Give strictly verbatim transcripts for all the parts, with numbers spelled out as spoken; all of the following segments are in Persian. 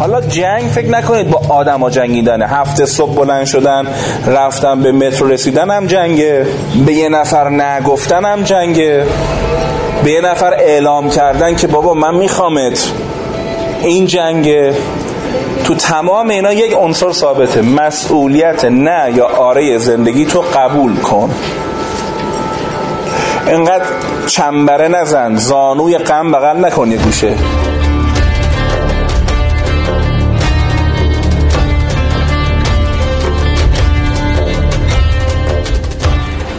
حالا جنگ فکر نکنید با آدما جنگیدنه، هفت صبح بلند شدن رفتن به مترو رسیدن هم جنگه، به یه نفر نگفتن هم جنگه، به یه نفر اعلام کردن که بابا من میخوامت این جنگه. تو تمام اینا یک عنصر ثابته، مسئولیت نه یا آره زندگی تو قبول کن. اینقدر چنبره نزن، زانوی غم بغل نکن یه گوشه.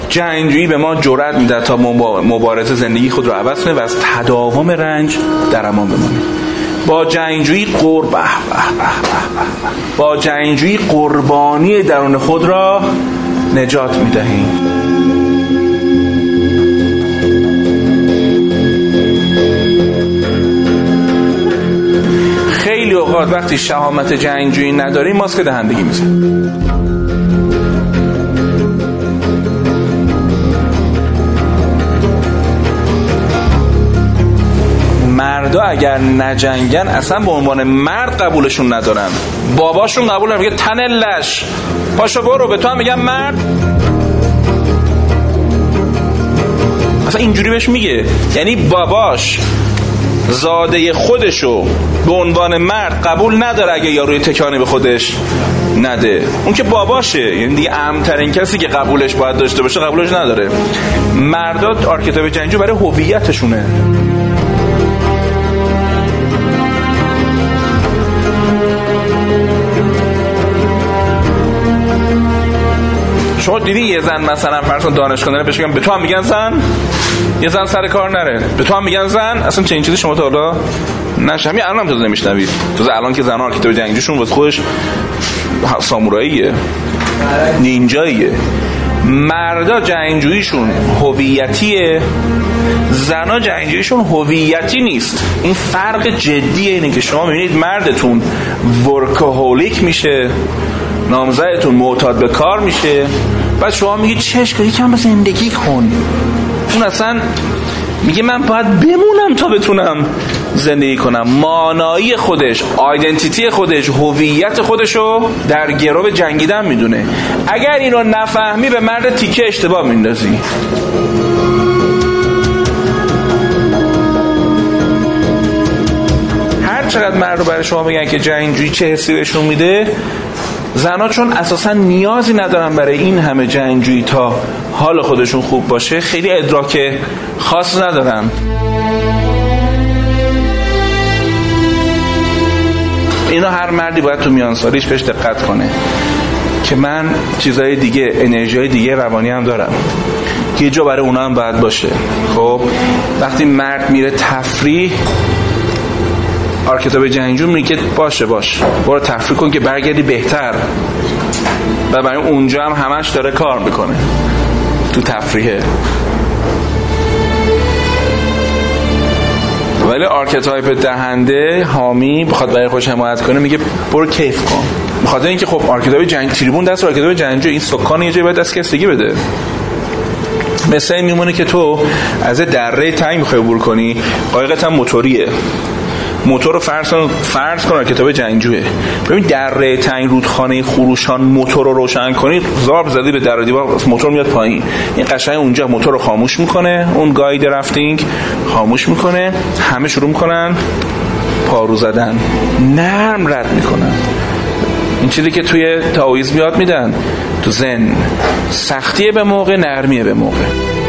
جنگجویی به ما جرأت میده تا مبارزه زندگی خود رو عوض کنه و از تداوم رنج در امان بمانیم. با جنگجویی قرب با جنگجویی قربانی درون خود را نجات میدهیم. خیلی اوقات وقتی شهامت جنگجویی نداریم ماسک دهندگی میزنیم. مردا اگر نجنگن اصلا به عنوان مرد قبولشون ندارن. باباشون قبول نمیگه تن لش، پاشو برو، به تو هم میگن مرد. اصلا اینجوری بهش میگه، یعنی باباش زاده خودشو به عنوان مرد قبول نداره اگه یاروی تکانی به خودش نده. اون که باباشه، یعنی دیگه اهمترین کسی که قبولش باید داشته باشه قبولش نداره. مردا آرکیتاپ جنگجو برای هویتشونه. شما دیدی یه زن مثلا فرضاً دانشگاهی بهش میگن به تو هم میگن زن، یه زن سر کار نره به تو هم میگن زن، اصلا چه این چیزی شما تا حالا نشمی الانم تو نمیشنوید. تو الان که زنان آرکیتاپ جنگجوشون واسه خودش ساموراییه، نینجاییه. مردا جنگجوییشون هویتیه، زنا جنگجوییشون هویتی نیست. این فرق جدیه. اینه که شما میبینید مردتون ورکاهولیک میشه، نامزدتون معتاد به کار میشه، بعد شما میگی چش کن یکم زندگی کن. اون اصلا میگه من باید بمونم تا بتونم زندگی کنم. مانایی خودش، آیدنتیتی خودش، هویت خودشو در گرو جنگیدن میدونه. اگر اینو نفهمی به مرد تیکه اشتباه میندازی. هر چقدر مرد رو برای شما میگن که جنگجویی چه حسی بهشون میده، زنها چون اساسا نیازی ندارن برای این همه جنگجویی تا حال خودشون خوب باشه، خیلی ادراک خاص ندارن. اینا هر مردی باید تو میانسالیش بهش دقت کنه که من چیزای دیگه، انرژیای دیگه روانی هم دارم، یه جا برای اونا هم باید باشه. خب وقتی مرد میره تفریح، آرکیتاپ جنگجو میگه باشه باش برو تفریح کن که برگردی بهتر، و برای اونجا هم همش داره کار میکنه تو تفریحه. ولی آرکیتاپ دهنده حامی بخواد برای خوش حمایت کنه میگه برو کیف کن. بخاطر اینکه خب آرکیتاپ جنگ تریبون دست آرکیتاپ جنگجو، این سکان یه جایی باید دست کسگی بده. مثل این میمونه که تو از دره تنگ میخوای عبور کنی، قایقت هم موتوریه. موتور رو فرض کن فرض کن آرکیتاپ جنگجوه. ببین دره تنگ رودخانه خروشان، موتور رو روشن کنید، ضرب زدی به در و دیوار، موتور میاد پایین. این قشنگ اونجا موتور رو خاموش میکنه، اون گاید رافتینگ خاموش میکنه، همه شروع میکنن پارو زدن، نرم رد میکنن. این چیزی که توی تاویز میاد میدن تو زن، سختیه به موقع، نرمیه به موقع.